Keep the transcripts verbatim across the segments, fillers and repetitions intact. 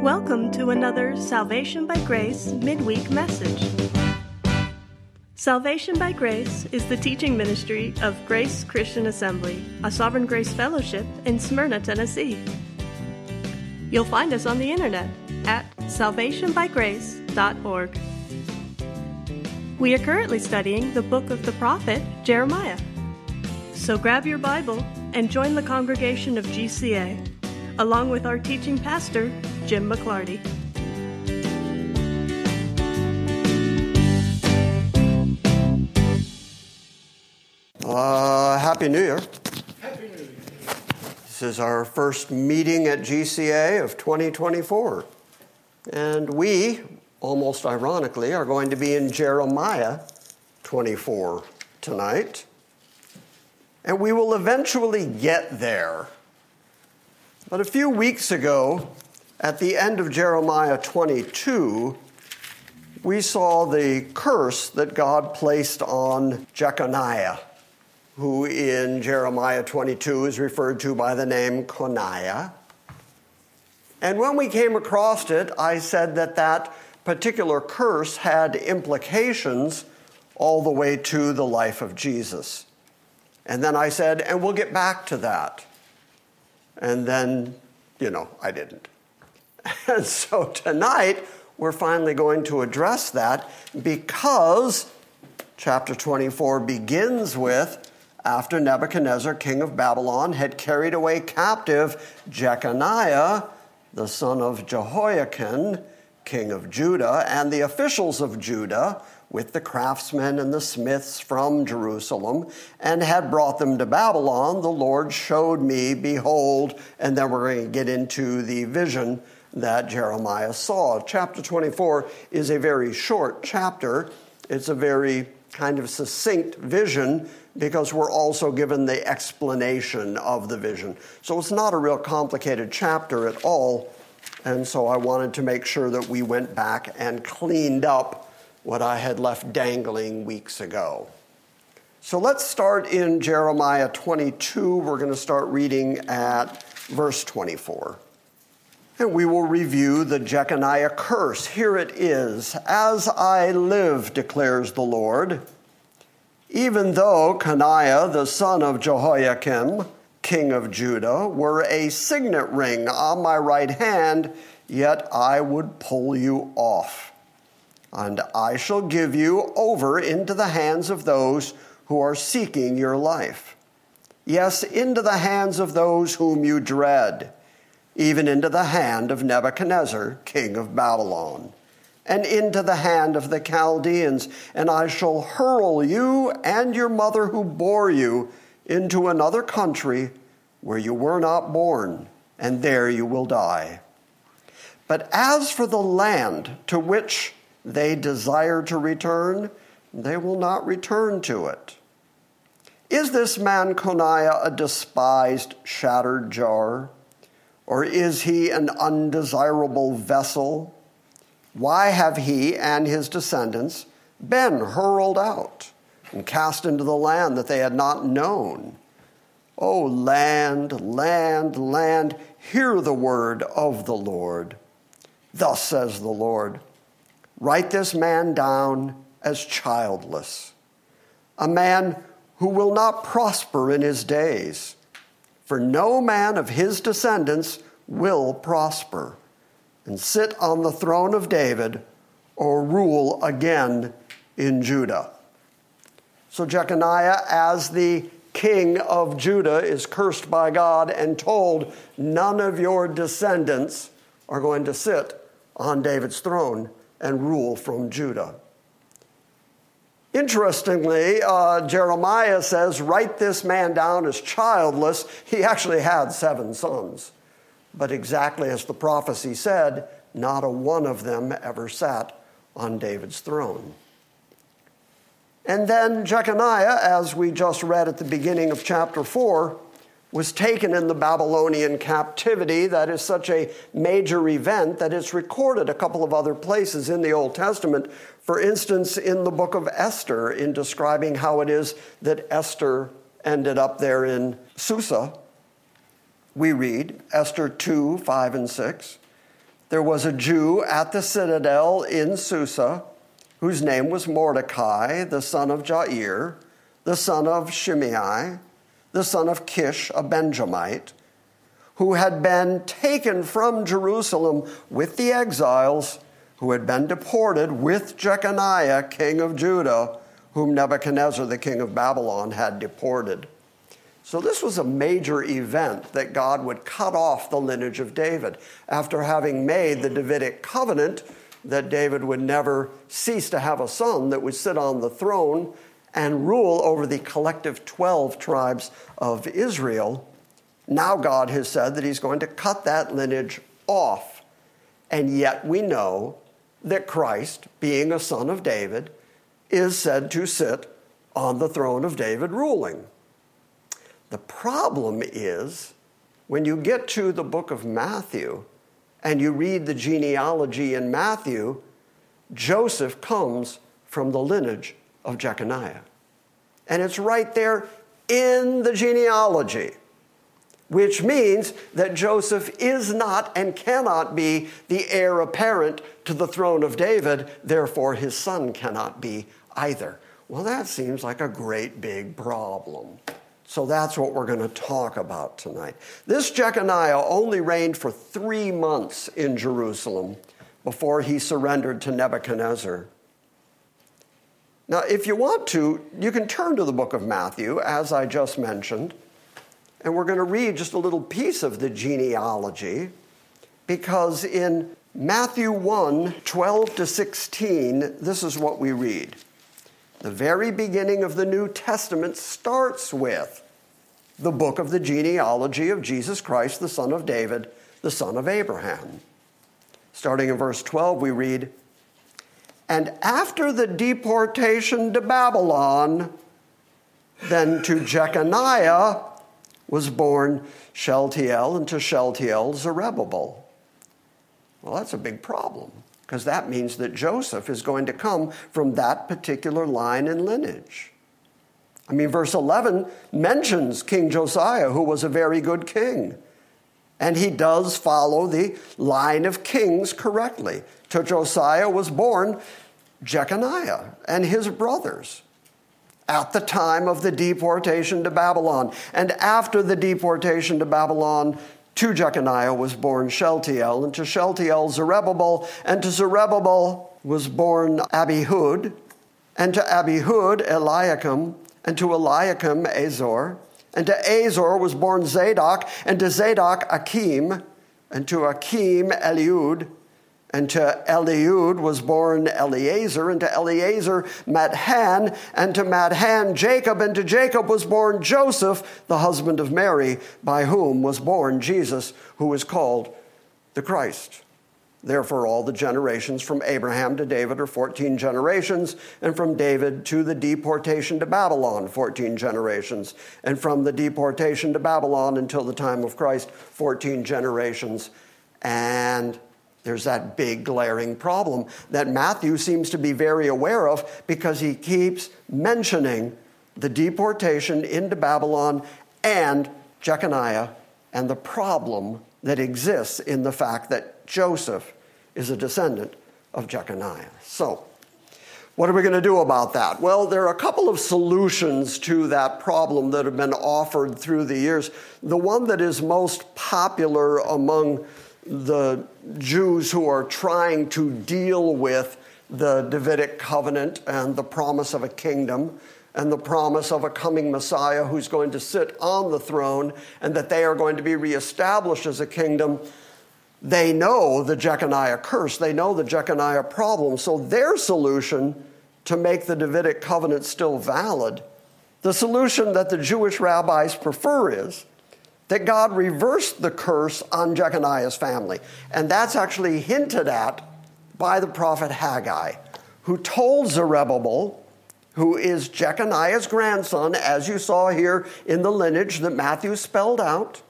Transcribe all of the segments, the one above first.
Welcome to another Salvation by Grace midweek message. Salvation by Grace is the teaching ministry of Grace Christian Assembly, a Sovereign Grace Fellowship in Smyrna, Tennessee. You'll find us on the internet at salvation by grace dot org. We are currently studying the book of the prophet Jeremiah. So grab your Bible and join the congregation of G C A, along with our teaching pastor, Jim McClarty. Uh, Happy New Year. Happy New Year. This is our first meeting at G C A of twenty twenty-four. And we, almost ironically, are going to be in Jeremiah twenty-four tonight. And we will eventually get there. But a few weeks ago, at the end of Jeremiah twenty-two, we saw the curse that God placed on Jeconiah, who in Jeremiah twenty-two is referred to by the name Coniah. And when we came across it, I said that that particular curse had implications all the way to the life of Jesus. And then I said, and we'll get back to that. And then, you know, I didn't. And so tonight, we're finally going to address that because chapter twenty-four begins with, after Nebuchadnezzar, king of Babylon, had carried away captive Jeconiah, the son of Jehoiakim, king of Judah, and the officials of Judah, with the craftsmen and the smiths from Jerusalem, and had brought them to Babylon, the Lord showed me, behold, and then we're going to get into the vision that Jeremiah saw. Chapter twenty-four is a very short chapter. It's a very kind of succinct vision because we're also given the explanation of the vision. So it's not a real complicated chapter at all, and so I wanted to make sure that we went back and cleaned up what I had left dangling weeks ago. So let's start in Jeremiah twenty-two. We're going to start reading at verse twenty-four. And we will review the Jeconiah curse. Here it is. As I live, declares the Lord, even though Coniah, the son of Jehoiakim, king of Judah, were a signet ring on my right hand, yet I would pull you off. And I shall give you over into the hands of those who are seeking your life. Yes, into the hands of those whom you dread, even into the hand of Nebuchadnezzar, king of Babylon, and into the hand of the Chaldeans, and I shall hurl you and your mother who bore you into another country where you were not born, and there you will die. But as for the land to which they desire to return, they will not return to it. Is this man Coniah a despised, shattered jar? Or is he an undesirable vessel? Why have he and his descendants been hurled out and cast into the land that they had not known? O land, land, land, hear the word of the Lord. Thus says the Lord, write this man down as childless, a man who will not prosper in his days. For no man of his descendants will prosper and sit on the throne of David or rule again in Judah. So Jeconiah, as the king of Judah, is cursed by God and told, none of your descendants are going to sit on David's throne and rule from Judah. Interestingly, uh, Jeremiah says, write this man down as childless. He actually had seven sons. But exactly as the prophecy said, not a one of them ever sat on David's throne. And then Jeconiah, as we just read at the beginning of chapter four, was taken in the Babylonian captivity. That is such a major event that it's recorded a couple of other places in the Old Testament. For instance, in the book of Esther, in describing how it is that Esther ended up there in Susa, we read Esther two, five, and six. there was a Jew at the citadel in Susa, whose name was Mordecai, the son of Jair, the son of Shimei, the son of Kish, a Benjamite, who had been taken from Jerusalem with the exiles, who had been deported with Jeconiah, king of Judah, whom Nebuchadnezzar, the king of Babylon, had deported. So this was a major event that God would cut off the lineage of David after having made the Davidic covenant that David would never cease to have a son that would sit on the throne and rule over the collective twelve tribes of Israel. Now God has said that he's going to cut that lineage off. And yet we know that Christ, being a son of David, is said to sit on the throne of David ruling. The problem is, when you get to the book of Matthew and you read the genealogy in Matthew, Joseph comes from the lineage of Jeconiah. And it's right there in the genealogy, which means that Joseph is not and cannot be the heir apparent to the throne of David, therefore his son cannot be either. Well, that seems like a great big problem. So that's what we're going to talk about tonight. This Jeconiah only reigned for three months in Jerusalem before he surrendered to Nebuchadnezzar. Now, if you want to, you can turn to the book of Matthew, as I just mentioned, and we're going to read just a little piece of the genealogy, because in Matthew one, twelve to sixteen, this is what we read. The very beginning of the New Testament starts with the book of the genealogy of Jesus Christ, the son of David, the son of Abraham. Starting in verse twelve, we read, "And after the deportation to Babylon, then to Jeconiah was born Shealtiel, and to Shealtiel, Zerubbabel." Well, that's a big problem, because that means that Joseph is going to come from that particular line and lineage. I mean, verse eleven mentions King Josiah, who was a very good king, and he does follow the line of kings correctly. To Josiah was born Jeconiah and his brothers, at the time of the deportation to Babylon. And after the deportation to Babylon, to Jeconiah was born Shealtiel, and to Shealtiel Zerubbabel, and to Zerubbabel was born Abiud, and to Abiud Eliakim, and to Eliakim Azor, and to Azor was born Zadok, and to Zadok Akim, and to Akim Eliud, and to Eliud was born Eliezer, and to Eliezer Matthan, and to Matthan Jacob, and to Jacob was born Joseph, the husband of Mary, by whom was born Jesus, who is called the Christ. Therefore, all the generations from Abraham to David are fourteen generations, and from David to the deportation to Babylon, fourteen generations, and from the deportation to Babylon until the time of Christ, fourteen generations, and there's that big glaring problem that Matthew seems to be very aware of, because he keeps mentioning the deportation into Babylon and Jeconiah and the problem that exists in the fact that Joseph is a descendant of Jeconiah. So what are we going to do about that? Well, there are a couple of solutions to that problem that have been offered through the years. The one that is most popular among the Jews who are trying to deal with the Davidic covenant and the promise of a kingdom and the promise of a coming Messiah who's going to sit on the throne and that they are going to be reestablished as a kingdom, they know the Jeconiah curse. They know the Jeconiah problem. So their solution to make the Davidic covenant still valid, the solution that the Jewish rabbis prefer is that God reversed the curse on Jeconiah's family. And that's actually hinted at by the prophet Haggai, who told Zerubbabel, who is Jeconiah's grandson, as you saw here in the lineage that Matthew spelled out,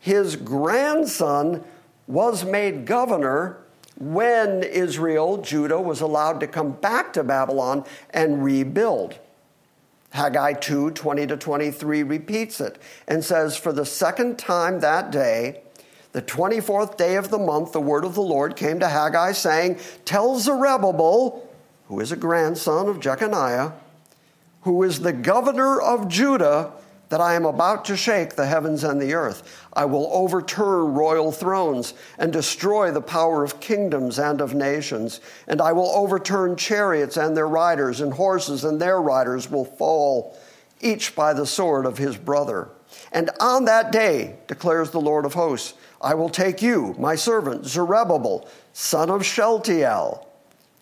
his grandson was made governor when Israel, Judah, was allowed to come back to Babylon and rebuild. Haggai two, twenty to twenty-three repeats it and says, "For the second time that day, the twenty-fourth day of the month, the word of the Lord came to Haggai, saying, tell Zerubbabel, who is a grandson of Jeconiah, who is the governor of Judah, that I am about to shake the heavens and the earth. I will overturn royal thrones and destroy the power of kingdoms and of nations. And I will overturn chariots and their riders, and horses and their riders will fall, each by the sword of his brother. And on that day, declares the Lord of hosts, I will take you, my servant Zerubbabel, son of Shealtiel,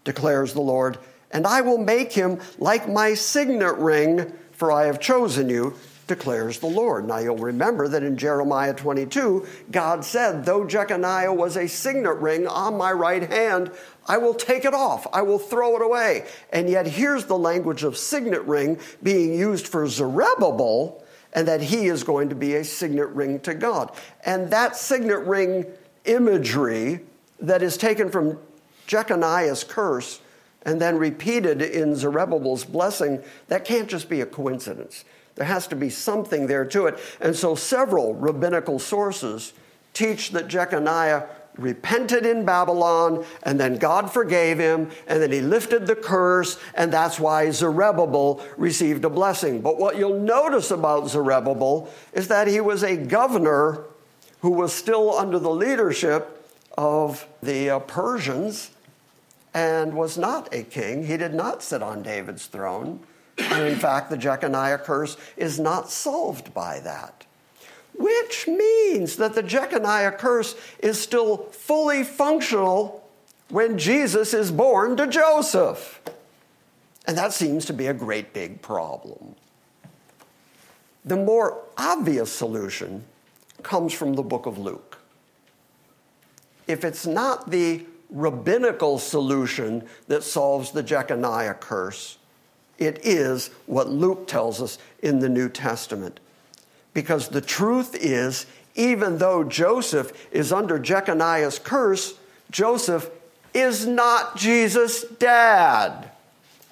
declares the Lord, and I will make him like my signet ring, for I have chosen you, declares the Lord. Now you'll remember that in Jeremiah twenty-two, God said, though Jeconiah was a signet ring on my right hand, I will take it off, I will throw it away. And yet here's the language of signet ring being used for Zerubbabel, and that he is going to be a signet ring to God. And that signet ring imagery that is taken from Jeconiah's curse and then repeated in Zerubbabel's blessing, that can't just be a coincidence. There has to be something there to it. And so several rabbinical sources teach that Jeconiah repented in Babylon, and then God forgave him, and then he lifted the curse, and that's why Zerubbabel received a blessing. But what you'll notice about Zerubbabel is that he was a governor who was still under the leadership of the Persians and was not a king. He did not sit on David's throne. And in fact, the Jeconiah curse is not solved by that, which means that the Jeconiah curse is still fully functional when Jesus is born to Joseph. And that seems to be a great big problem. The more obvious solution comes from the book of Luke. If it's not the rabbinical solution that solves the Jeconiah curse, it is what Luke tells us in the New Testament. Because the truth is, even though Joseph is under Jeconiah's curse, Joseph is not Jesus' dad.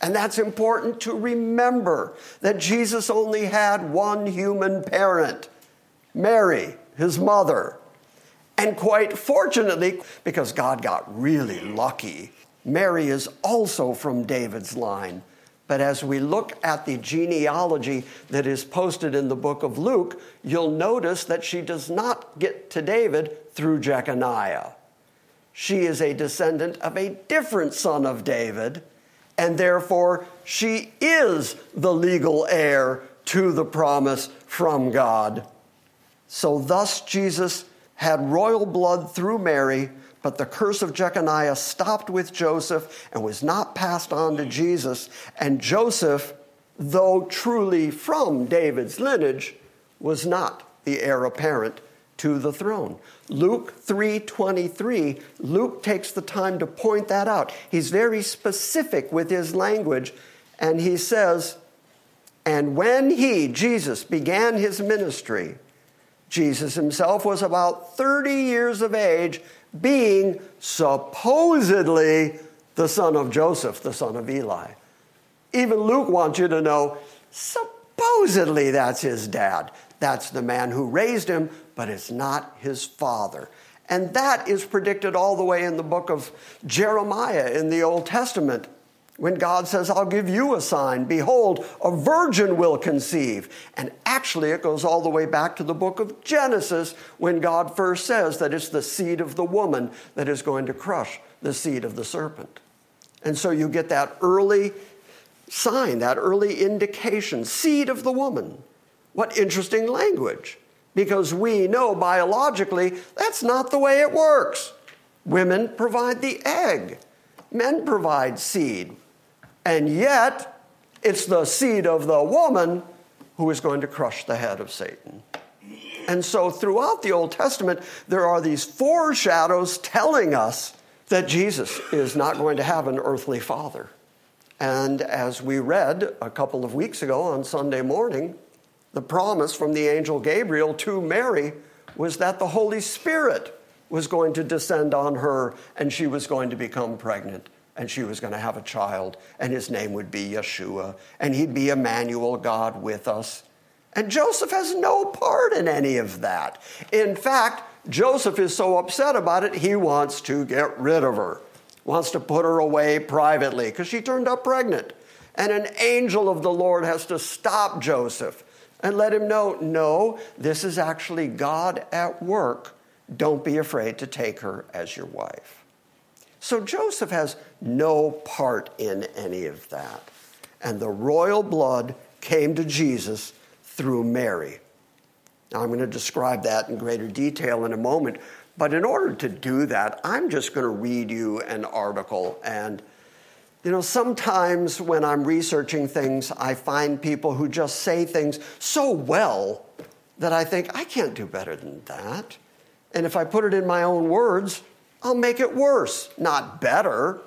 And that's important to remember, that Jesus only had one human parent, Mary, his mother. And quite fortunately, because God got really lucky, Mary is also from David's line. But as we look at the genealogy that is posted in the book of Luke, you'll notice that she does not get to David through Jeconiah. She is a descendant of a different son of David, and therefore she is the legal heir to the promise from God. So thus Jesus had royal blood through Mary, but the curse of Jeconiah stopped with Joseph and was not passed on to Jesus. And Joseph, though truly from David's lineage, was not the heir apparent to the throne. Luke three twenty-three, Luke takes the time to point that out. He's very specific with his language, and he says, and when he, Jesus, began his ministry, Jesus himself was about thirty years of age, being supposedly the son of Joseph, the son of Eli. Even Luke wants you to know, supposedly that's his dad. That's the man who raised him, but it's not his father. And that is predicted all the way in the book of Jeremiah in the Old Testament, when God says, I'll give you a sign. Behold, a virgin will conceive. And actually, it goes all the way back to the book of Genesis, when God first says that it's the seed of the woman that is going to crush the seed of the serpent. And so you get that early sign, that early indication, seed of the woman. What interesting language, because we know biologically that's not the way it works. Women provide the egg. Men provide seed. And yet, it's the seed of the woman who is going to crush the head of Satan. And so throughout the Old Testament, there are these foreshadows telling us that Jesus is not going to have an earthly father. And as we read a couple of weeks ago on Sunday morning, the promise from the angel Gabriel to Mary was that the Holy Spirit was going to descend on her, and she was going to become pregnant, and she was going to have a child, and his name would be Yeshua, and he'd be Emmanuel, God with us. And Joseph has no part in any of that. In fact, Joseph is so upset about it, he wants to get rid of her, wants to put her away privately because she turned up pregnant. And an angel of the Lord has to stop Joseph and let him know, no, this is actually God at work. Don't be afraid to take her as your wife. So Joseph has no part in any of that. And the royal blood came to Jesus through Mary. Now, I'm going to describe that in greater detail in a moment. But in order to do that, I'm just going to read you an article. And, you know, sometimes when I'm researching things, I find people who just say things so well that I think, I can't do better than that. And if I put it in my own words, I'll make it worse, not better.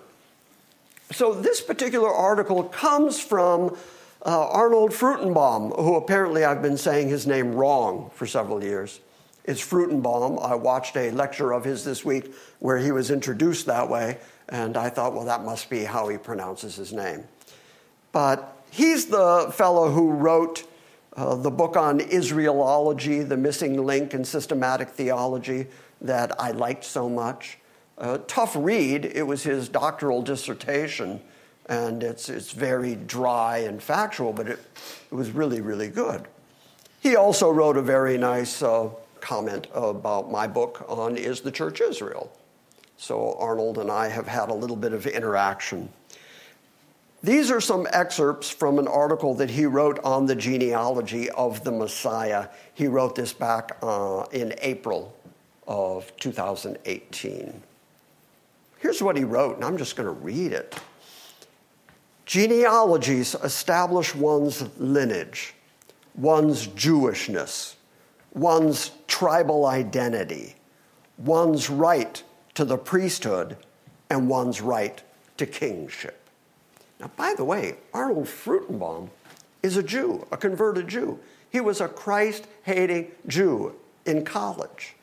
So this particular article comes from uh, Arnold Fruchtenbaum, who apparently I've been saying his name wrong for several years. It's Fruchtenbaum. I watched a lecture of his this week where he was introduced that way, and I thought, well, that must be how he pronounces his name. But he's the fellow who wrote uh, the book on Israelology, The Missing Link in Systematic Theology, that I liked so much. Uh, tough read. It was his doctoral dissertation, and it's, it's very dry and factual, but it, it was really, really good. He also wrote a very nice uh, comment about my book on Is the Church Israel? So Arnold and I have had a little bit of interaction. These are some excerpts from an article that he wrote on the genealogy of the Messiah. He wrote this back uh, in April of two thousand eighteen. Here's what he wrote, and I'm just going to read it. Genealogies establish one's lineage, one's Jewishness, one's tribal identity, one's right to the priesthood, and one's right to kingship. Now, by the way, Arnold Fruchtenbaum is a Jew, a converted Jew. He was a Christ-hating Jew in college.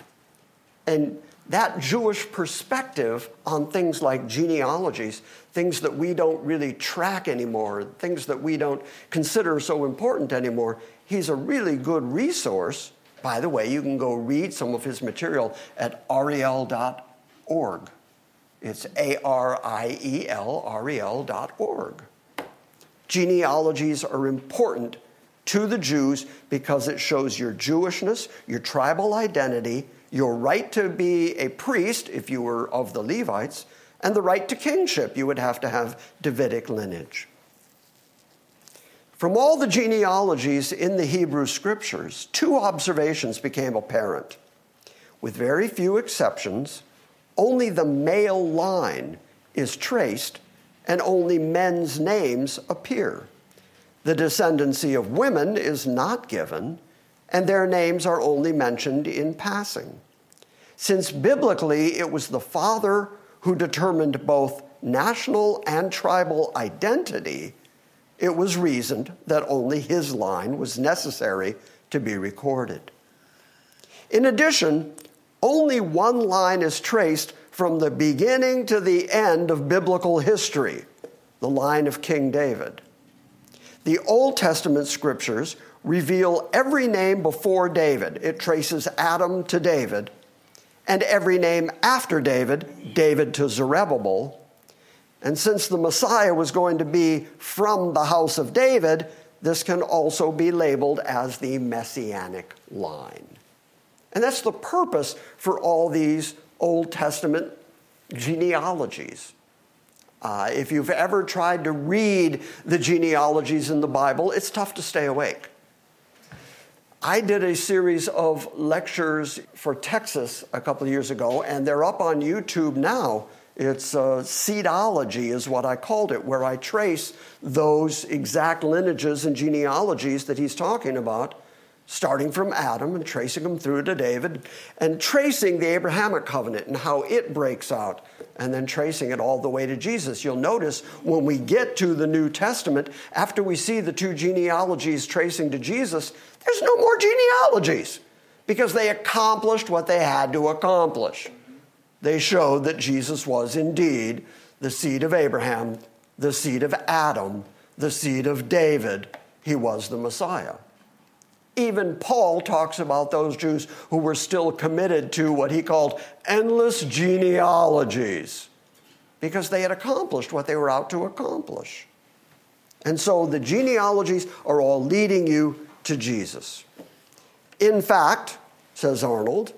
And that Jewish perspective on things like genealogies, things that we don't really track anymore, things that we don't consider so important anymore, he's a really good resource. By the way, you can go read some of his material at ariel dot org. It's A R I E L, ariel dot org. Genealogies are important to the Jews because it shows your Jewishness, your tribal identity, your right to be a priest, if you were of the Levites, and the right to kingship. You would have to have Davidic lineage. From all the genealogies in the Hebrew Scriptures, two observations became apparent. With very few exceptions, only the male line is traced, and only men's names appear. The descendancy of women is not given, and their names are only mentioned in passing. Since biblically it was the father who determined both national and tribal identity, it was reasoned that only his line was necessary to be recorded. In addition, only one line is traced from the beginning to the end of biblical history, the line of King David. The Old Testament scriptures reveal every name before David. It traces Adam to David, and every name after David, David to Zerubbabel. And since the Messiah was going to be from the house of David, this can also be labeled as the Messianic line. And that's the purpose for all these Old Testament genealogies. Uh, if you've ever tried to read the genealogies in the Bible, it's tough to stay awake. I did a series of lectures for Texas a couple of years ago, and they're up on YouTube now. It's uh, seedology is what I called it, where I trace those exact lineages and genealogies that he's talking about, starting from Adam and tracing them through to David, and tracing the Abrahamic covenant and how it breaks out, and then tracing it all the way to Jesus. You'll notice when we get to the New Testament, after we see the two genealogies tracing to Jesus, there's no more genealogies because they accomplished what they had to accomplish. They showed that Jesus was indeed the seed of Abraham, the seed of Adam, the seed of David. He was the Messiah. Even Paul talks about those Jews who were still committed to what he called endless genealogies, because they had accomplished what they were out to accomplish. And so the genealogies are all leading you to Jesus. In fact, says Arnold,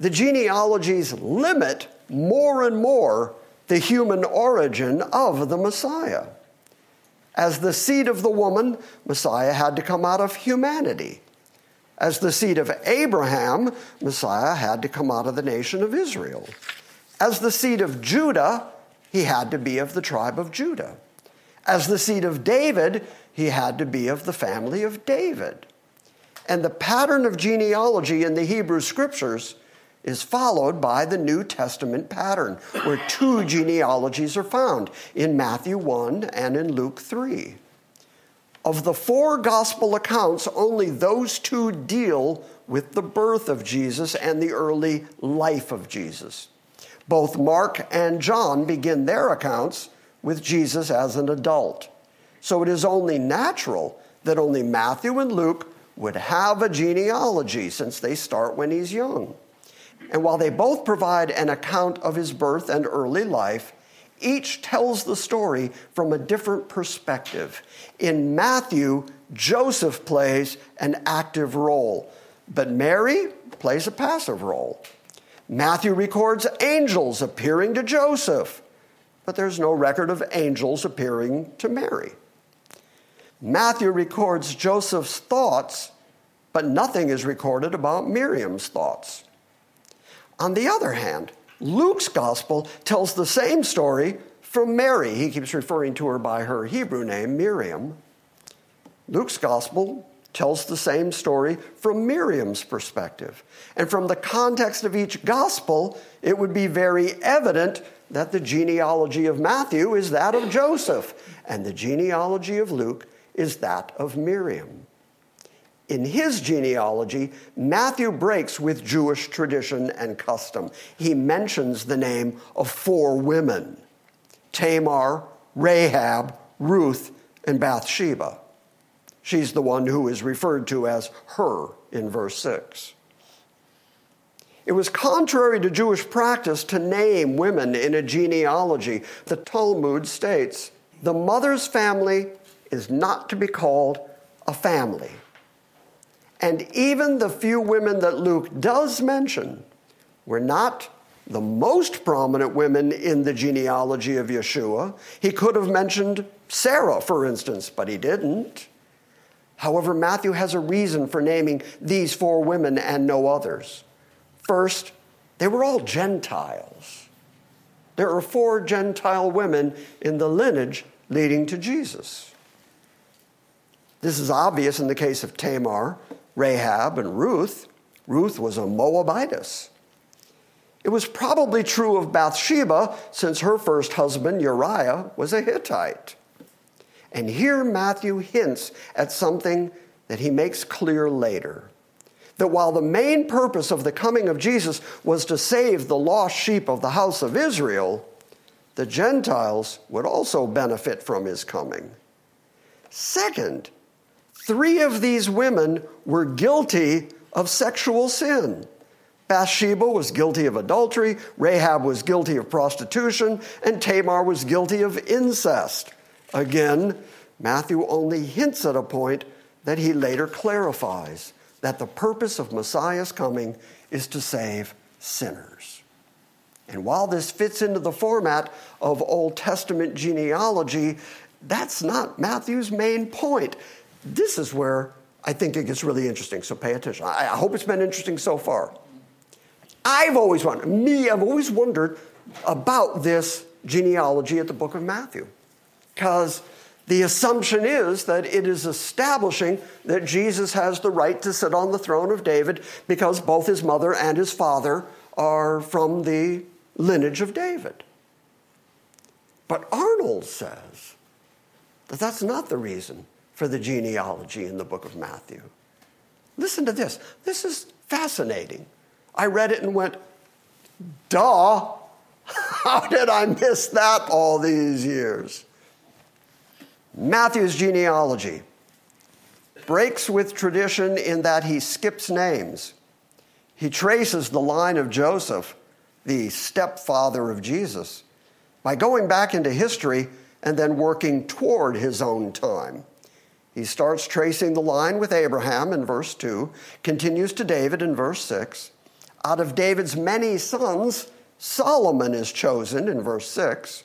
the genealogies limit more and more the human origin of the Messiah. As the seed of the woman, Messiah had to come out of humanity. As the seed of Abraham, Messiah had to come out of the nation of Israel. As the seed of Judah, he had to be of the tribe of Judah. As the seed of David, he had to be of the family of David. And the pattern of genealogy in the Hebrew Scriptures is followed by the New Testament pattern, where two genealogies are found, in Matthew one and in Luke three. Of the four gospel accounts, only those two deal with the birth of Jesus and the early life of Jesus. Both Mark and John begin their accounts with Jesus as an adult. So it is only natural that only Matthew and Luke would have a genealogy, since they start when he's young. And while they both provide an account of his birth and early life, each tells the story from a different perspective. In Matthew, Joseph plays an active role, but Mary plays a passive role. Matthew records angels appearing to Joseph, but there's no record of angels appearing to Mary. Matthew records Joseph's thoughts, but nothing is recorded about Miriam's thoughts. On the other hand, Luke's gospel tells the same story from Mary. He keeps referring to her by her Hebrew name, Miriam. Luke's gospel tells the same story from Miriam's perspective. And from the context of each gospel, it would be very evident that the genealogy of Matthew is that of Joseph, and the genealogy of Luke is that of Miriam. In his genealogy, Matthew breaks with Jewish tradition and custom. He mentions the name of four women: Tamar, Rahab, Ruth, and Bathsheba. She's the one who is referred to as her in verse six. It was contrary to Jewish practice to name women in a genealogy. The Talmud states, the mother's family is not to be called a family. And even the few women that Luke does mention were not the most prominent women in the genealogy of Yeshua. He could have mentioned Sarah, for instance, but he didn't. However, Matthew has a reason for naming these four women and no others. First, they were all Gentiles. There are four Gentile women in the lineage leading to Jesus. This is obvious in the case of Tamar, Rahab, and Ruth. Ruth was a Moabitess. It was probably true of Bathsheba, since her first husband, Uriah, was a Hittite. And here Matthew hints at something that he makes clear later, that while the main purpose of the coming of Jesus was to save the lost sheep of the house of Israel, the Gentiles would also benefit from his coming. Second, three of these women were guilty of sexual sin. Bathsheba was guilty of adultery, Rahab was guilty of prostitution, and Tamar was guilty of incest. Again, Matthew only hints at a point that he later clarifies, that the purpose of Messiah's coming is to save sinners. And while this fits into the format of Old Testament genealogy, that's not Matthew's main point. This is where I think it gets really interesting, so pay attention. I hope it's been interesting so far. I've always wondered, me, I've always wondered about this genealogy at the book of Matthew, because the assumption is that it is establishing that Jesus has the right to sit on the throne of David because both his mother and his father are from the lineage of David. But Arnold says that that's not the reason for the genealogy in the book of Matthew. Listen to this. This is fascinating. I read it and went, duh, how did I miss that all these years? Matthew's genealogy breaks with tradition in that he skips names. He traces the line of Joseph, the stepfather of Jesus, by going back into history and then working toward his own time. He starts tracing the line with Abraham in verse two, continues to David in verse six. Out of David's many sons, Solomon is chosen in verse six,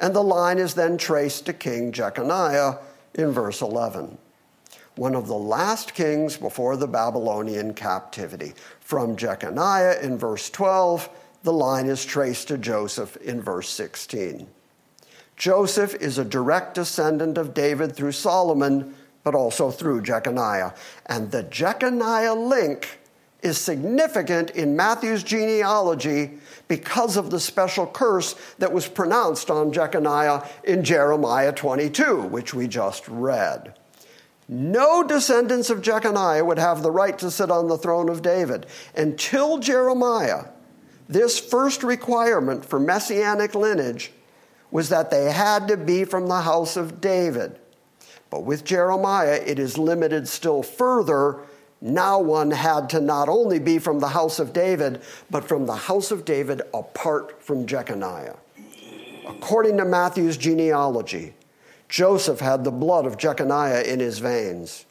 and the line is then traced to King Jeconiah in verse eleven, one of the last kings before the Babylonian captivity. From Jeconiah in verse twelve, the line is traced to Joseph in verse sixteen. Joseph is a direct descendant of David through Solomon, but also through Jeconiah. And the Jeconiah link is significant in Matthew's genealogy because of the special curse that was pronounced on Jeconiah in Jeremiah twenty-two, which we just read. No descendants of Jeconiah would have the right to sit on the throne of David. Until Jeremiah, this first requirement for messianic lineage was that they had to be from the house of David. But with Jeremiah, it is limited still further. Now one had to not only be from the house of David, but from the house of David apart from Jeconiah. According to Matthew's genealogy, Joseph had the blood of Jeconiah in his veins.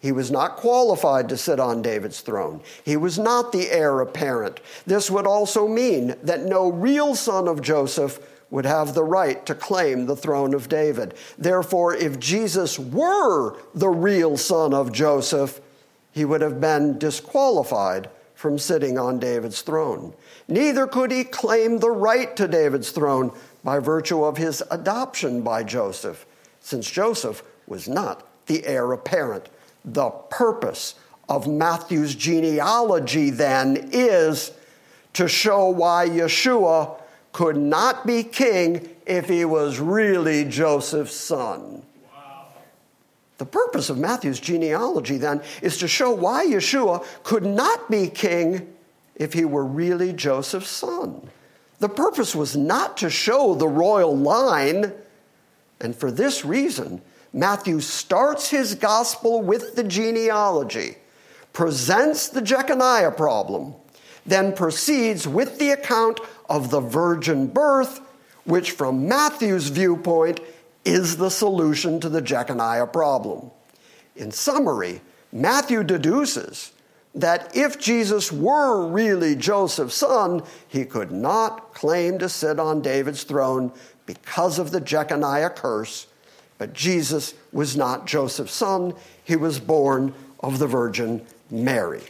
He was not qualified to sit on David's throne. He was not the heir apparent. This would also mean that no real son of Joseph would have the right to claim the throne of David. Therefore, if Jesus were the real son of Joseph, he would have been disqualified from sitting on David's throne. Neither could he claim the right to David's throne by virtue of his adoption by Joseph, since Joseph was not the heir apparent. The purpose of Matthew's genealogy, then, is to show why Yeshua could not be king if he was really Joseph's son. The purpose of Matthew's genealogy, then, is to show why Yeshua could not be king if he were really Joseph's son. The purpose was not to show the royal line, and for this reason, Matthew starts his gospel with the genealogy, presents the Jeconiah problem, then proceeds with the account of the virgin birth, which from Matthew's viewpoint is the solution to the Jeconiah problem. In summary, Matthew deduces that if Jesus were really Joseph's son, he could not claim to sit on David's throne because of the Jeconiah curse, but Jesus was not Joseph's son. He was born of the Virgin Mary.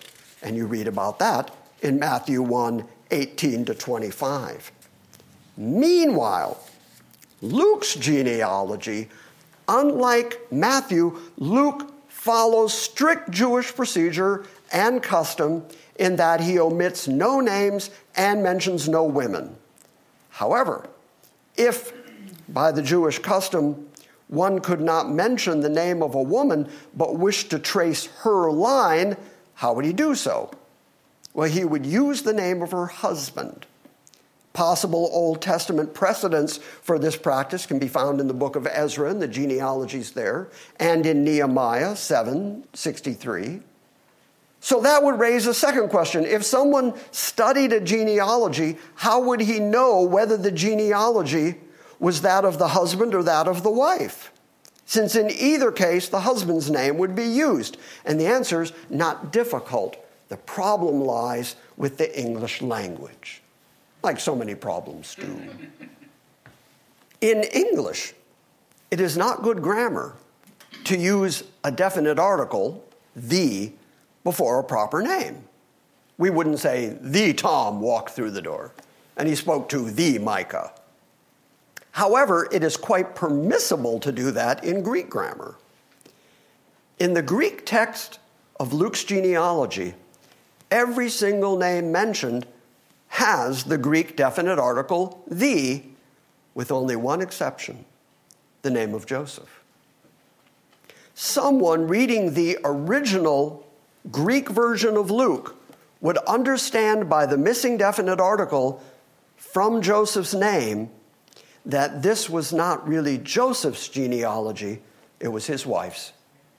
And you read about that in Matthew one, eighteen to twenty-five. Meanwhile, Luke's genealogy, unlike Matthew, Luke follows strict Jewish procedure and custom in that he omits no names and mentions no women. However, if, by the Jewish custom, one could not mention the name of a woman but wished to trace her line, how would he do so? Well, he would use the name of her husband. Possible Old Testament precedents for this practice can be found in the book of Ezra and the genealogies there, and in Nehemiah seven sixty-three. So that would raise a second question. If someone studied a genealogy, how would he know whether the genealogy was that of the husband or that of the wife? Since in either case, the husband's name would be used. And the answer is not difficult. The problem lies with the English language, like so many problems do. In English, it is not good grammar to use a definite article, the, before a proper name. We wouldn't say, the Tom walked through the door, and he spoke to the Micah. However, it is quite permissible to do that in Greek grammar. In the Greek text of Luke's genealogy, every single name mentioned has the Greek definite article, the, with only one exception, the name of Joseph. Someone reading the original Greek version of Luke would understand by the missing definite article from Joseph's name that this was not really Joseph's genealogy, it was his wife's,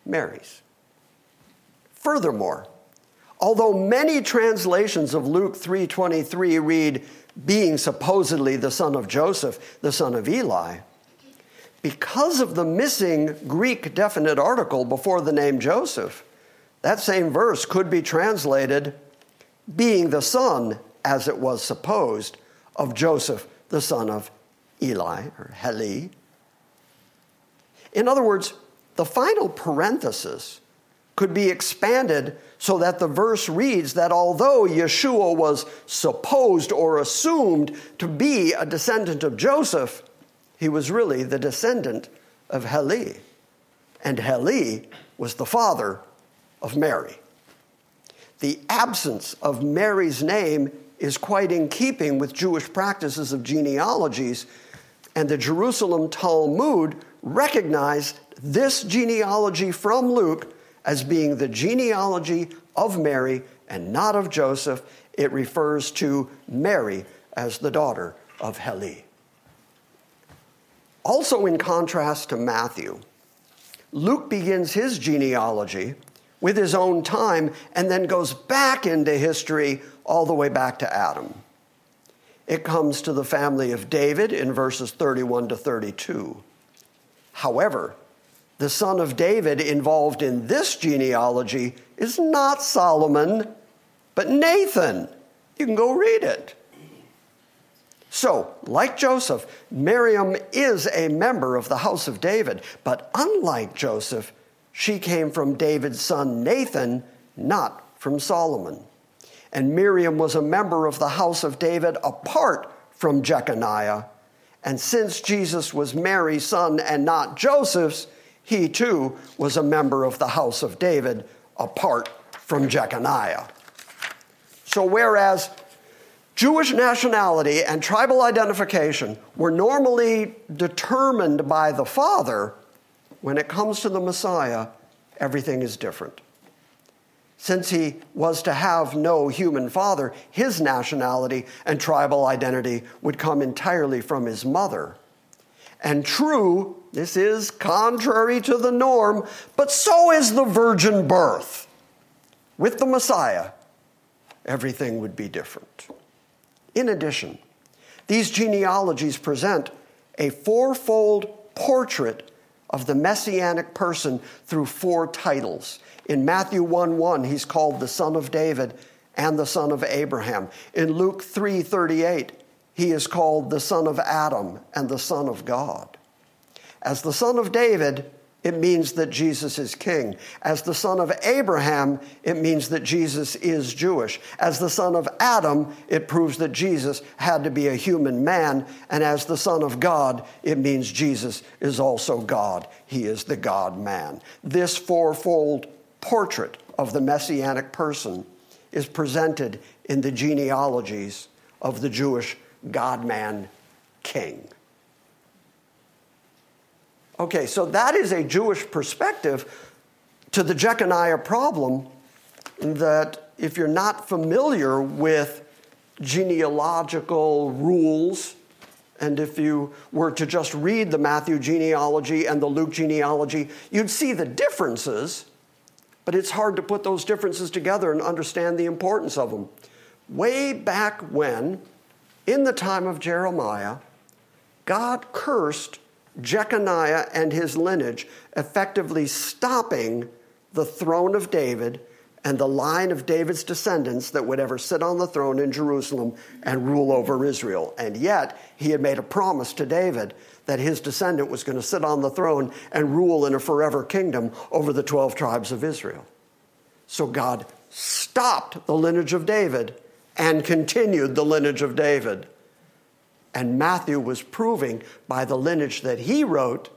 Mary's. Furthermore, although many translations of Luke three twenty-three read, being supposedly the son of Joseph, the son of Eli, because of the missing Greek definite article before the name Joseph, that same verse could be translated, being the son, as it was supposed, of Joseph, the son of Eli, or Heli. In other words, the final parenthesis could be expanded so that the verse reads that although Yeshua was supposed or assumed to be a descendant of Joseph, he was really the descendant of Heli, and Heli was the father of Mary. The absence of Mary's name is quite in keeping with Jewish practices of genealogies, and the Jerusalem Talmud recognized this genealogy from Luke as being the genealogy of Mary and not of Joseph. It refers to Mary as the daughter of Heli. Also, in contrast to Matthew, Luke begins his genealogy with his own time and then goes back into history all the way back to Adam. It comes to the family of David in verses thirty-one to thirty-two. However, the son of David involved in this genealogy is not Solomon, but Nathan. You can go read it. So, like Joseph, Miriam is a member of the house of David, but unlike Joseph, she came from David's son Nathan, not from Solomon. And Miriam was a member of the house of David apart from Jeconiah. And since Jesus was Mary's son and not Joseph's, he too was a member of the house of David apart from Jeconiah. So whereas Jewish nationality and tribal identification were normally determined by the father, when it comes to the Messiah, everything is different. Since he was to have no human father, his nationality and tribal identity would come entirely from his mother. And true, this is contrary to the norm, but so is the virgin birth. With the Messiah, everything would be different. In addition, these genealogies present a fourfold portrait of the messianic person through four titles. In Matthew one one, he's called the son of David and the son of Abraham. In Luke three thirty-eight, he is called the son of Adam and the son of God. As the son of David, it means that Jesus is king. As the son of Abraham, it means that Jesus is Jewish. As the son of Adam, it proves that Jesus had to be a human man. And as the son of God, it means Jesus is also God. He is the God-man. This fourfold portrait of the messianic person is presented in the genealogies of the Jewish God-man king. Okay, so that is a Jewish perspective to the Jeconiah problem, that if you're not familiar with genealogical rules, and if you were to just read the Matthew genealogy and the Luke genealogy, you'd see the differences, but it's hard to put those differences together and understand the importance of them. Way back when, in the time of Jeremiah, God cursed Jeconiah and his lineage, effectively stopping the throne of David and the line of David's descendants that would ever sit on the throne in Jerusalem and rule over Israel. And yet, he had made a promise to David that his descendant was going to sit on the throne and rule in a forever kingdom over the twelve tribes of Israel. So God stopped the lineage of David and continued the lineage of David. And Matthew was proving by the lineage that he wrote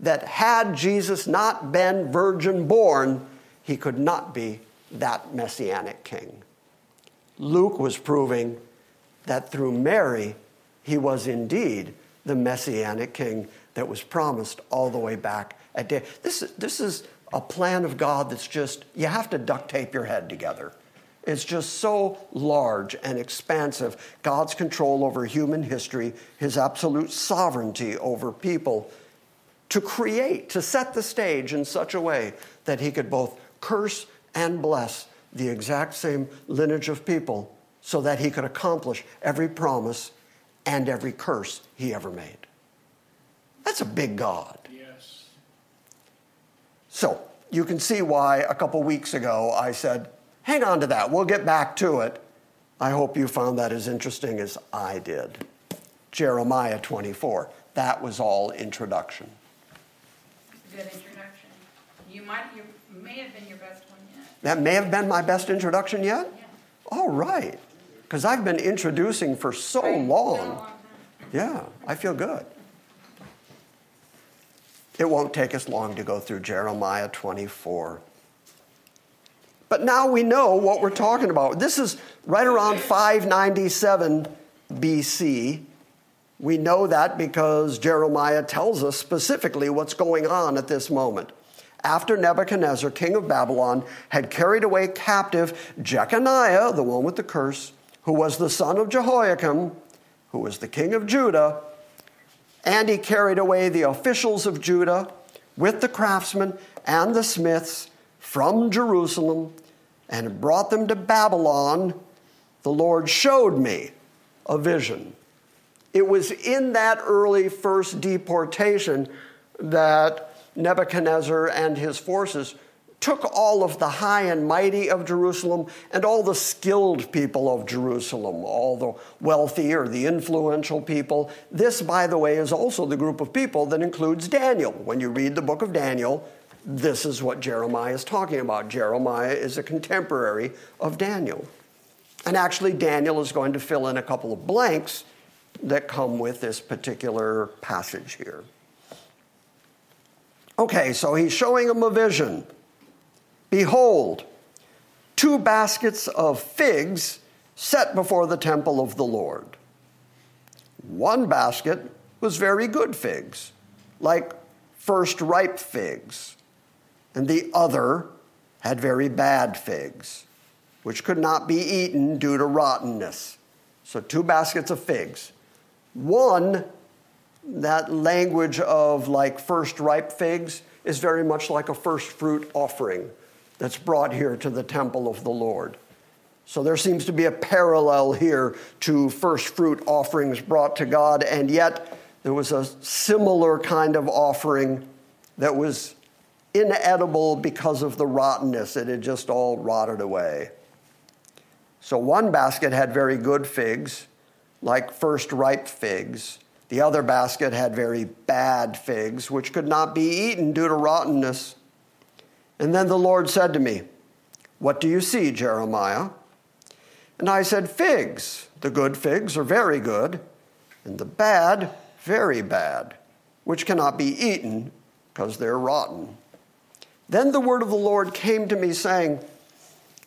that had Jesus not been virgin born, he could not be that messianic king. Luke was proving that through Mary, he was indeed the messianic king that was promised all the way back at David. This is, this is a plan of God that's just, you have to duct tape your head together. It's just so large and expansive. God's control over human history, his absolute sovereignty over people, to create, to set the stage in such a way that he could both curse and bless the exact same lineage of people so that he could accomplish every promise and every curse he ever made. That's a big God. Yes. So you can see why a couple weeks ago I said, hang on to that. We'll get back to it. I hope you found that as interesting as I did. Jeremiah twenty-four. That was all introduction. It's a good introduction. You might, you may have been your best one yet. That may have been my best introduction yet? Yeah. All right. Because I've been introducing for so long. So long time. Yeah, I feel good. It won't take us long to go through Jeremiah twenty-four. But now we know what we're talking about. This is right around five ninety-seven B C. We know that because Jeremiah tells us specifically what's going on at this moment. After Nebuchadnezzar, king of Babylon, had carried away captive Jeconiah, the one with the curse, who was the son of Jehoiakim, who was the king of Judah, and he carried away the officials of Judah with the craftsmen and the smiths from Jerusalem and brought them to Babylon. The Lord showed me a vision. It was in that early first deportation that Nebuchadnezzar and his forces took all of the high and mighty of Jerusalem and all the skilled people of Jerusalem, all the wealthy or the influential people. This, by the way, is also the group of people that includes Daniel. When you read the book of Daniel, this is what Jeremiah is talking about. Jeremiah is a contemporary of Daniel. And actually, Daniel is going to fill in a couple of blanks that come with this particular passage here. Okay, so he's showing them a vision. Behold, two baskets of figs set before the temple of the Lord. One basket was very good figs, like first ripe figs, and the other had very bad figs, which could not be eaten due to rottenness. So two baskets of figs. One, that language of like first ripe figs, is very much like a first fruit offering that's brought here to the temple of the Lord. So there seems to be a parallel here to first fruit offerings brought to God, and yet there was a similar kind of offering that was inedible because of the rottenness. It had just all rotted away. So one basket had very good figs, like first ripe figs. The other basket had very bad figs, which could not be eaten due to rottenness. And then the Lord said to me, "What do you see, Jeremiah?" And I said, "Figs. The good figs are very good, and the bad, very bad, which cannot be eaten because they're rotten." Then the word of the Lord came to me, saying,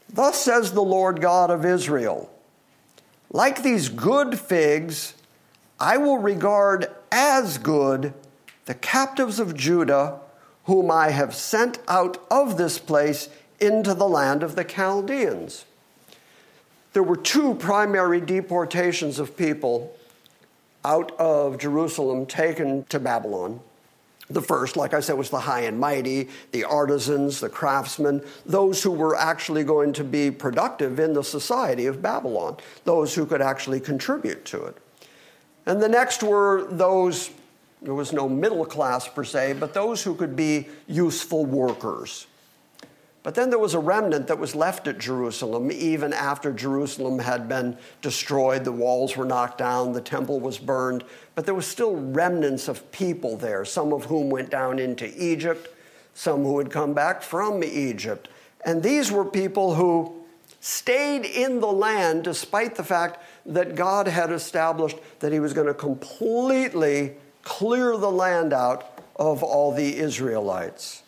"Thus says the Lord God of Israel, like these good figs, I will regard as good the captives of Judah, whom I have sent out of this place into the land of the Chaldeans." There were two primary deportations of people out of Jerusalem taken to Babylon. The first, like I said, was the high and mighty, the artisans, the craftsmen, those who were actually going to be productive in the society of Babylon, those who could actually contribute to it. And the next were those... There was no middle class per se, but those who could be useful workers. But then there was a remnant that was left at Jerusalem, even after Jerusalem had been destroyed, the walls were knocked down, the temple was burned, but there was still remnants of people there, some of whom went down into Egypt, some who had come back from Egypt. And these were people who stayed in the land despite the fact that God had established that he was going to completely clear the land out of all the Israelites.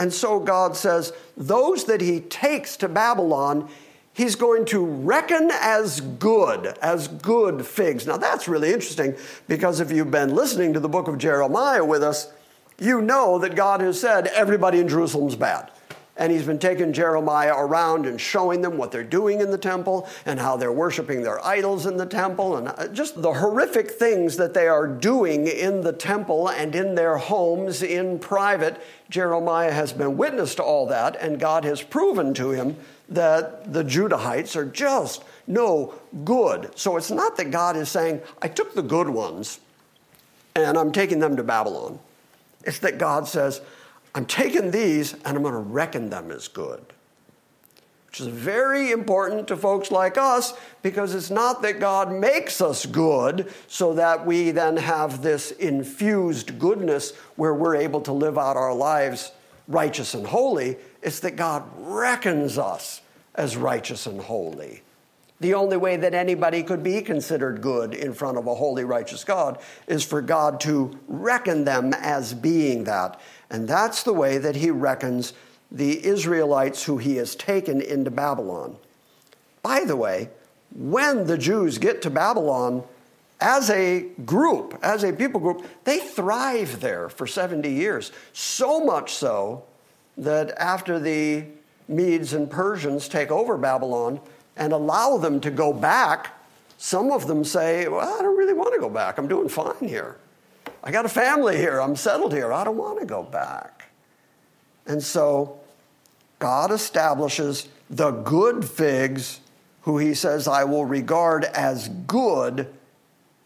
And so God says, those that he takes to Babylon, he's going to reckon as good, as good figs. Now that's really interesting, because if you've been listening to the book of Jeremiah with us, you know that God has said everybody in Jerusalem's bad. And he's been taking Jeremiah around and showing them what they're doing in the temple and how they're worshiping their idols in the temple and just the horrific things that they are doing in the temple and in their homes in private. Jeremiah has been witness to all that, and God has proven to him that the Judahites are just no good. So it's not that God is saying, I took the good ones and I'm taking them to Babylon. It's that God says, I'm taking these, and I'm going to reckon them as good, which is very important to folks like us, because it's not that God makes us good so that we then have this infused goodness where we're able to live out our lives righteous and holy. It's that God reckons us as righteous and holy. The only way that anybody could be considered good in front of a holy, righteous God is for God to reckon them as being that. And that's the way that he reckons the Israelites who he has taken into Babylon. By the way, when the Jews get to Babylon, as a group, as a people group, they thrive there for seventy years. So much so that after the Medes and Persians take over Babylon and allow them to go back, some of them say, well, I don't really want to go back. I'm doing fine here. I got a family here. I'm settled here. I don't want to go back. And so God establishes the good figs, who he says, I will regard as good,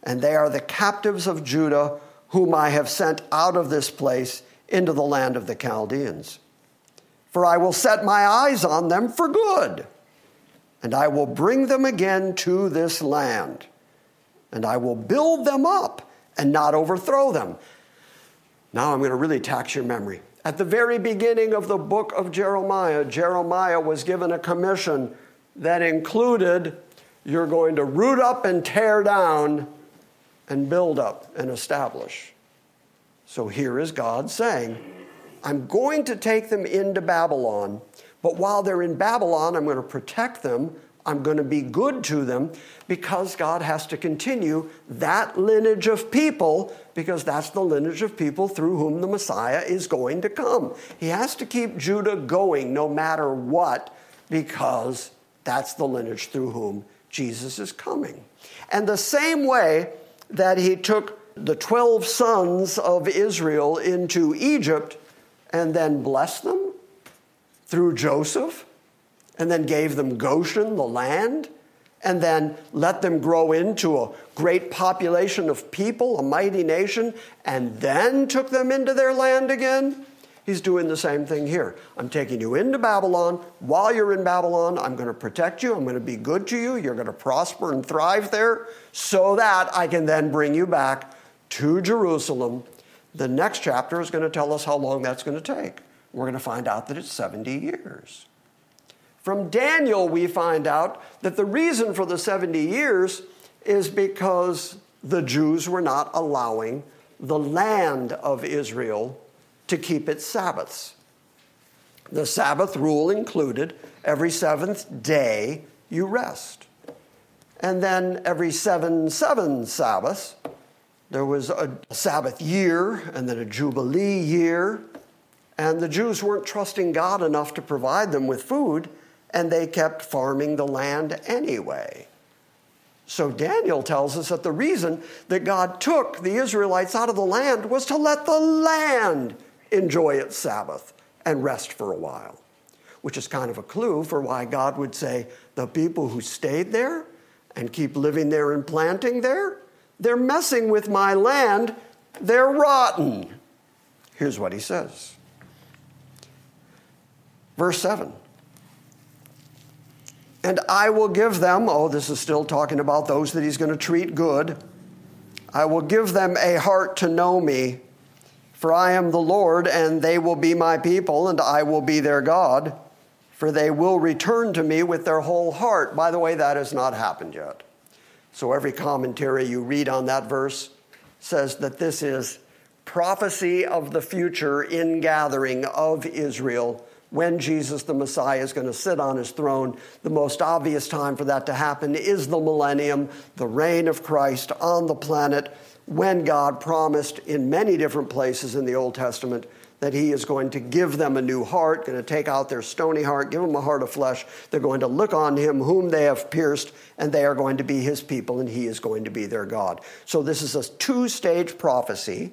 and they are the captives of Judah, whom I have sent out of this place into the land of the Chaldeans. For I will set my eyes on them for good, and I will bring them again to this land, and I will build them up and not overthrow them. Now I'm going to really tax your memory. At the very beginning of the book of Jeremiah, Jeremiah was given a commission that included, you're going to root up and tear down and build up and establish. So here is God saying, I'm going to take them into Babylon, but while they're in Babylon, I'm going to protect them. I'm going to be good to them, because God has to continue that lineage of people, because that's the lineage of people through whom the Messiah is going to come. He has to keep Judah going no matter what, because that's the lineage through whom Jesus is coming. And the same way that he took the twelve sons of Israel into Egypt and then blessed them through Joseph, and then gave them Goshen, the land, and then let them grow into a great population of people, a mighty nation, and then took them into their land again. He's doing the same thing here. I'm taking you into Babylon. While you're in Babylon, I'm going to protect you. I'm going to be good to you. You're going to prosper and thrive there, so that I can then bring you back to Jerusalem. The next chapter is going to tell us how long that's going to take. We're going to find out that it's seventy years. From Daniel, we find out that the reason for the seventy years is because the Jews were not allowing the land of Israel to keep its Sabbaths. The Sabbath rule included every seventh day you rest. And then every seven, seven Sabbaths, there was a Sabbath year and then a Jubilee year. And the Jews weren't trusting God enough to provide them with food, and they kept farming the land anyway. So Daniel tells us that the reason that God took the Israelites out of the land was to let the land enjoy its Sabbath and rest for a while, which is kind of a clue for why God would say the people who stayed there and keep living there and planting there, they're messing with my land, they're rotten. Here's what he says. Verse seven. And I will give them, oh, this is still talking about those that he's going to treat good. I will give them a heart to know me, for I am the Lord, and they will be my people, and I will be their God, for they will return to me with their whole heart. By the way, that has not happened yet. So every commentary you read on that verse says that this is prophecy of the future ingathering of Israel, when Jesus the Messiah is going to sit on his throne. The most obvious time for that to happen is the millennium, the reign of Christ on the planet, when God promised in many different places in the Old Testament that he is going to give them a new heart, going to take out their stony heart, give them a heart of flesh. They're going to look on him whom they have pierced, and they are going to be his people, and he is going to be their God. So this is a two-stage prophecy.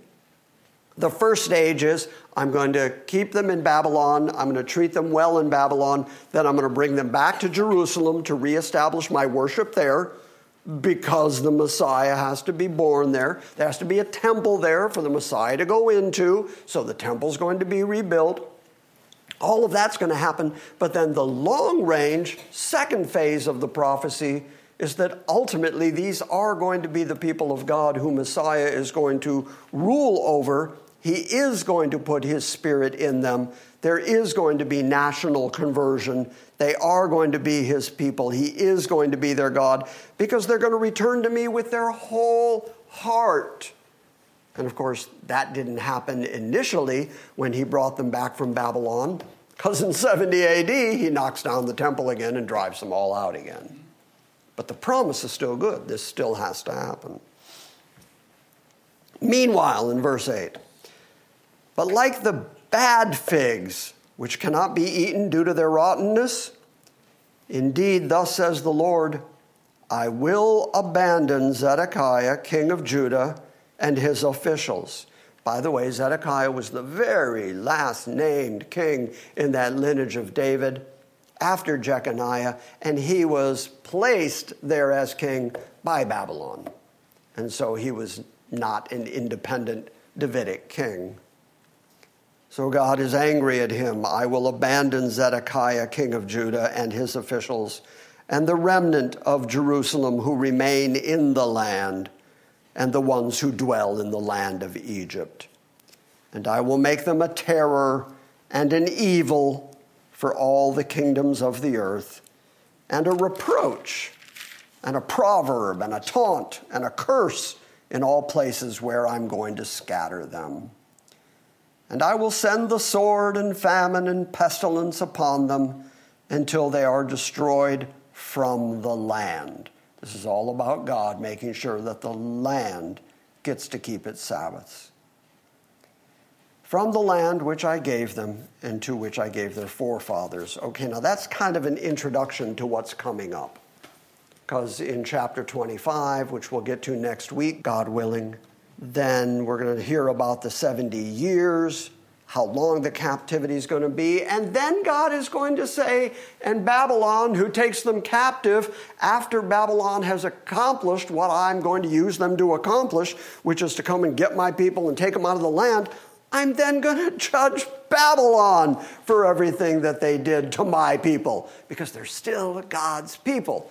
The first stage is, I'm going to keep them in Babylon. I'm going to treat them well in Babylon. Then I'm going to bring them back to Jerusalem to reestablish my worship there, because the Messiah has to be born there. There has to be a temple there for the Messiah to go into. So the temple's going to be rebuilt. All of that's going to happen. But then the long-range second phase of the prophecy is that ultimately these are going to be the people of God who Messiah is going to rule over. He is going to put his spirit in them. There is going to be national conversion. They are going to be his people. He is going to be their God, because they're going to return to me with their whole heart. And of course, that didn't happen initially when he brought them back from Babylon, because in seventy A D, he knocks down the temple again and drives them all out again. But the promise is still good. This still has to happen. Meanwhile, in verse eight, but like the bad figs, which cannot be eaten due to their rottenness, indeed, thus says the Lord, I will abandon Zedekiah, king of Judah, and his officials. By the way, Zedekiah was the very last named king in that lineage of David after Jeconiah, and he was placed there as king by Babylon. And so he was not an independent Davidic king. So God is angry at him. I will abandon Zedekiah, king of Judah, and his officials, and the remnant of Jerusalem who remain in the land, and the ones who dwell in the land of Egypt. And I will make them a terror and an evil for all the kingdoms of the earth, and a reproach, and a proverb, and a taunt, and a curse in all places where I'm going to scatter them. And I will send the sword and famine and pestilence upon them until they are destroyed from the land. This is all about God making sure that the land gets to keep its Sabbaths. From the land which I gave them and to which I gave their forefathers. Okay, now that's kind of an introduction to what's coming up. Because in chapter twenty-five, which we'll get to next week, God willing, then we're going to hear about the seventy years, how long the captivity is going to be. And then God is going to say, and Babylon, who takes them captive, after Babylon has accomplished what I'm going to use them to accomplish, which is to come and get my people and take them out of the land, I'm then going to judge Babylon for everything that they did to my people, because they're still God's people.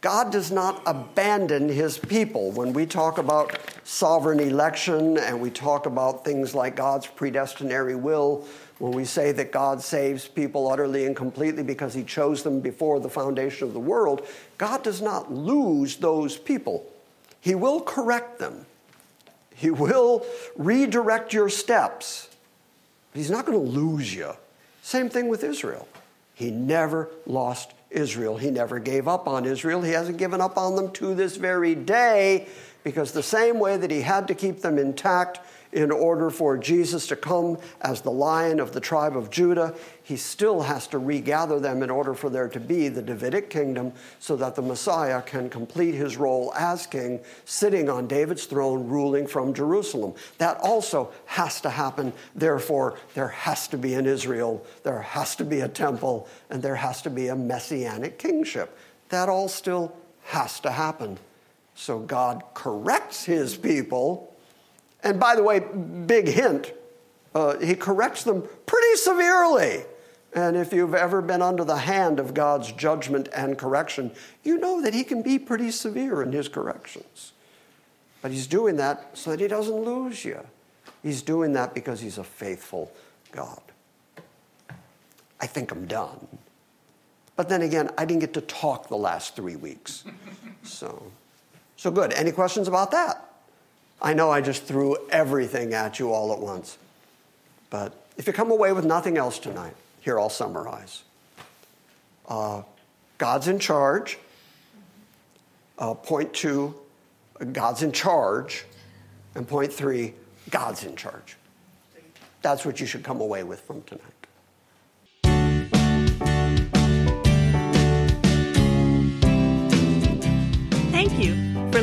God does not abandon his people. When we talk about sovereign election and we talk about things like God's predestinary will, when we say that God saves people utterly and completely because he chose them before the foundation of the world, God does not lose those people. He will correct them. He will redirect your steps. But he's not going to lose you. Same thing with Israel. He never lost Israel. He never gave up on Israel. He hasn't given up on them to this very day, because the same way that he had to keep them intact in order for Jesus to come as the Lion of the tribe of Judah, he still has to regather them in order for there to be the Davidic kingdom so that the Messiah can complete his role as king, sitting on David's throne, ruling from Jerusalem. That also has to happen. Therefore, there has to be an Israel, there has to be a temple, and there has to be a messianic kingship. That all still has to happen. So God corrects his people. And by the way, big hint, uh, he corrects them pretty severely. And if you've ever been under the hand of God's judgment and correction, you know that he can be pretty severe in his corrections. But he's doing that so that he doesn't lose you. He's doing that because he's a faithful God. I think I'm done. But then again, I didn't get to talk the last three weeks. So, so good. Any questions about that? I know I just threw everything at you all at once. But if you come away with nothing else tonight, here I'll summarize. Uh, God's in charge. Uh, point two, God's in charge. And point three, God's in charge. That's what you should come away with from tonight. Thank you for